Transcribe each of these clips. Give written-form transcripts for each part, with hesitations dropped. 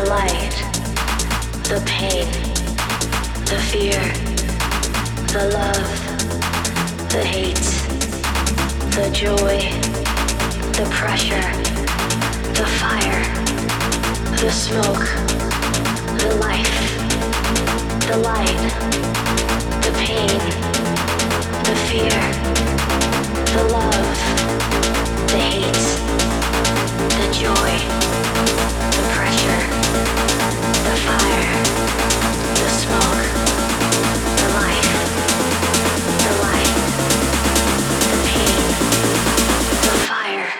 the light, the pain, the fear, the love, the hate, the joy, the pressure, the fire, the smoke, the life, the light, the pain, the fear, the love, the hate, the joy, the pressure, the fire, the smoke, the life, the light, the pain, the fire.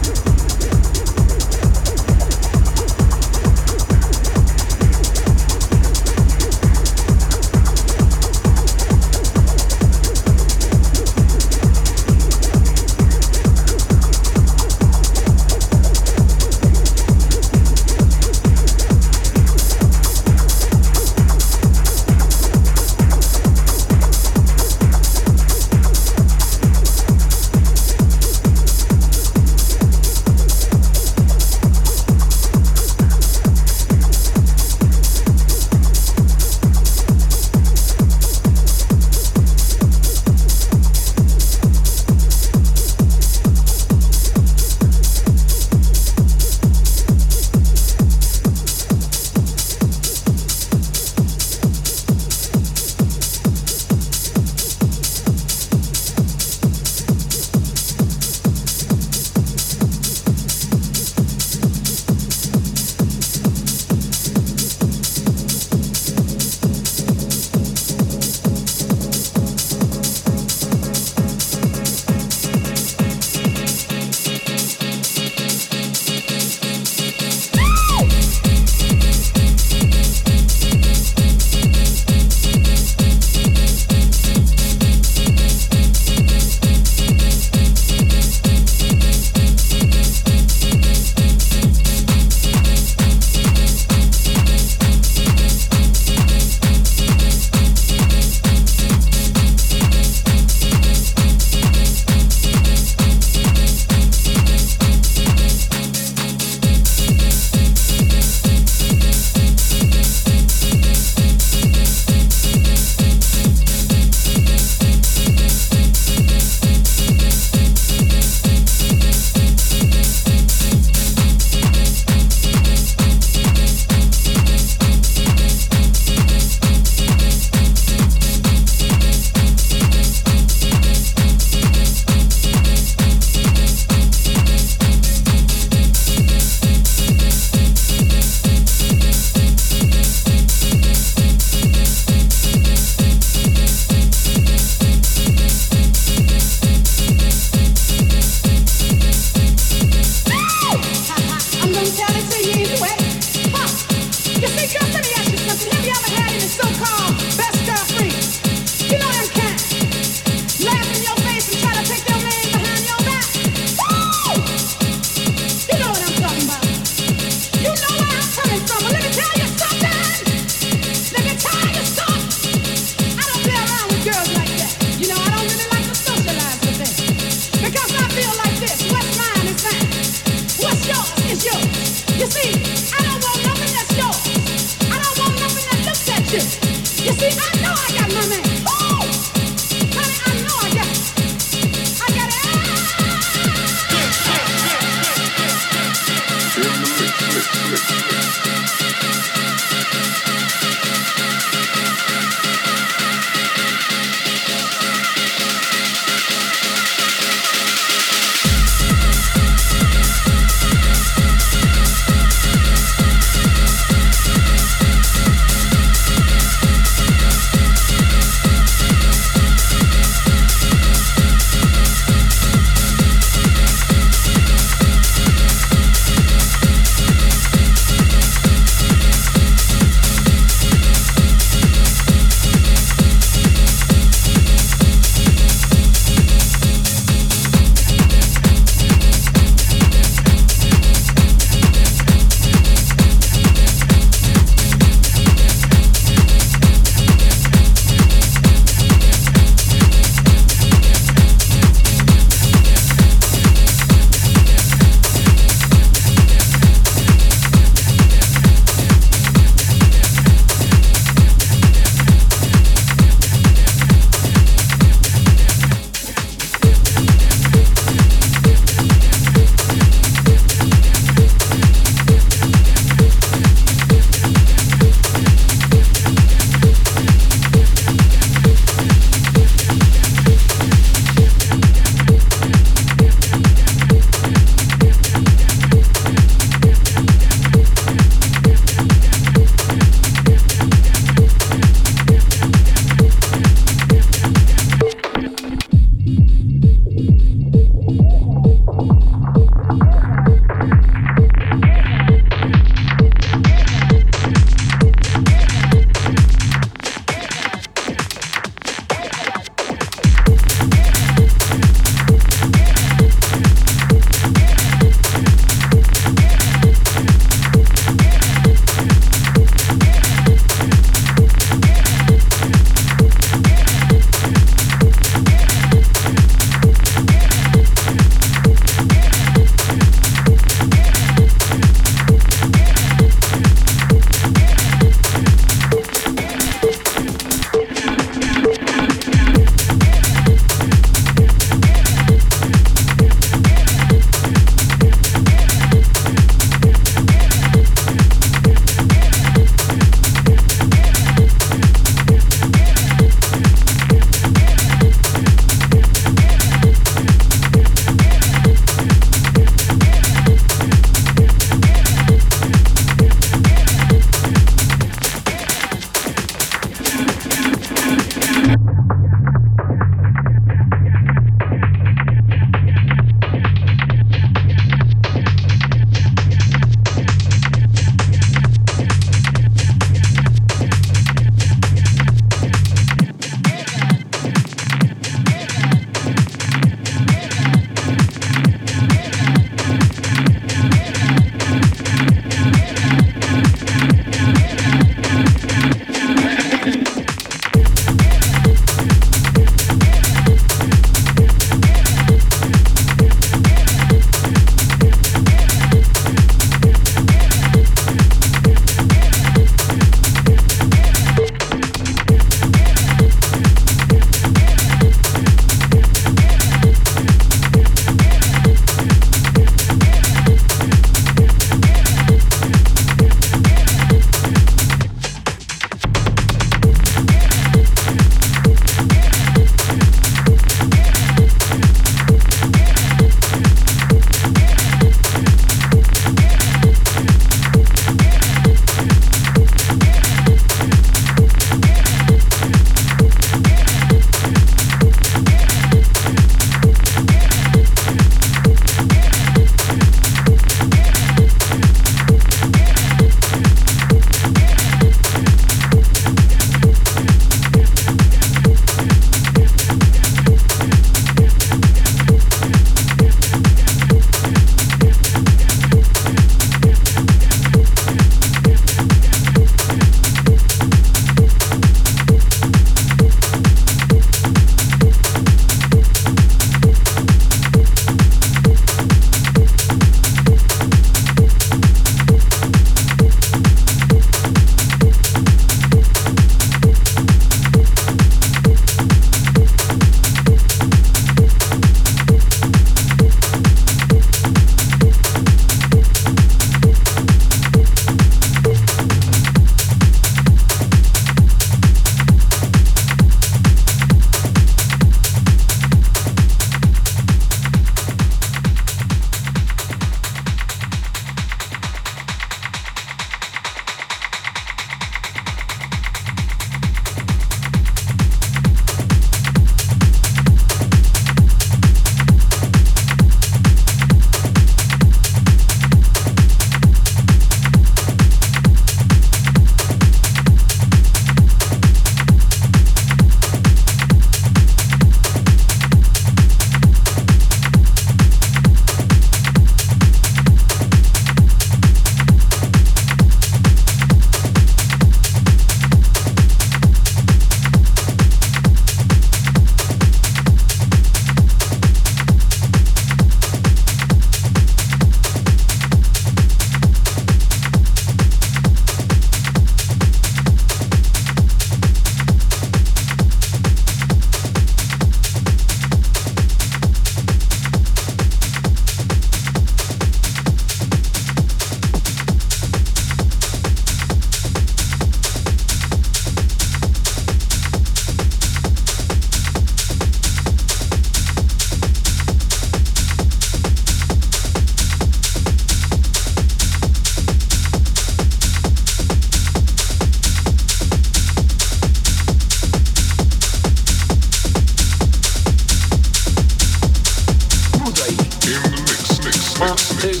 1, 2,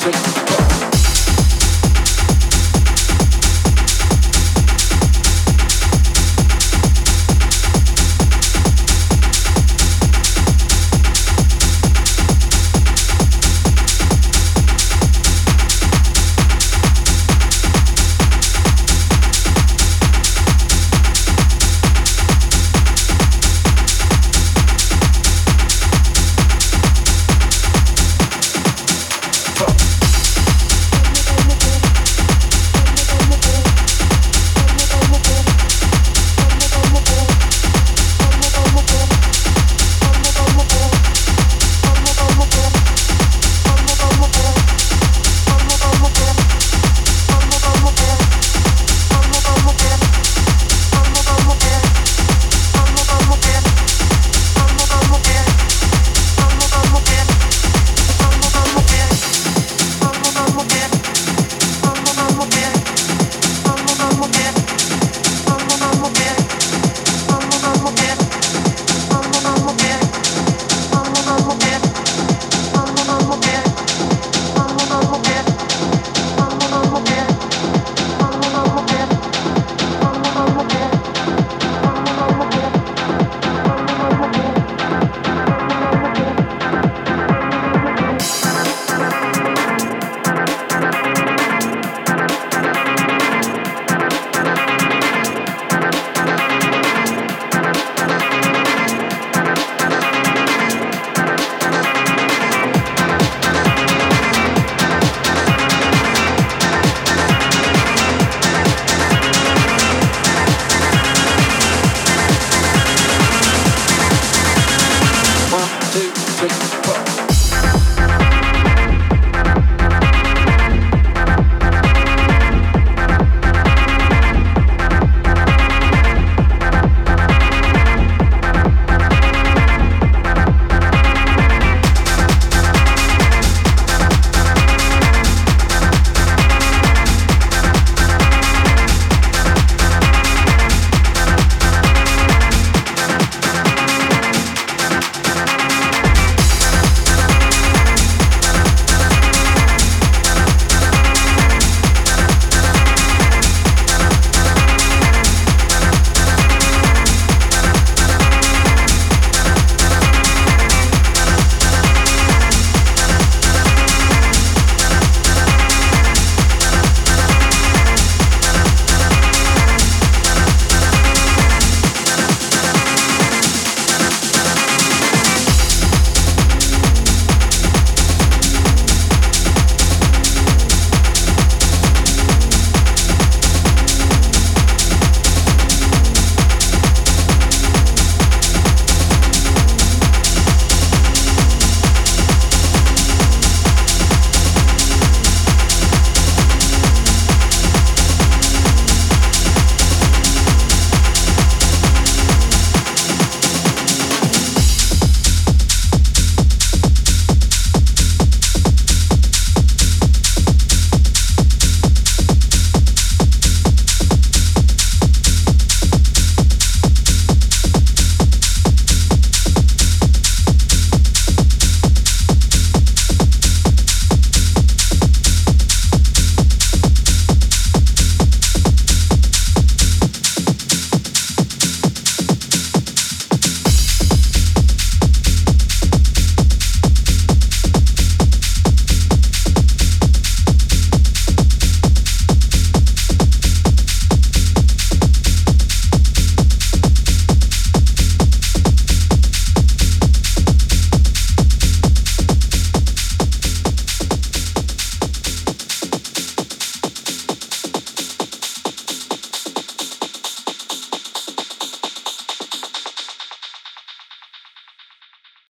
3, 4.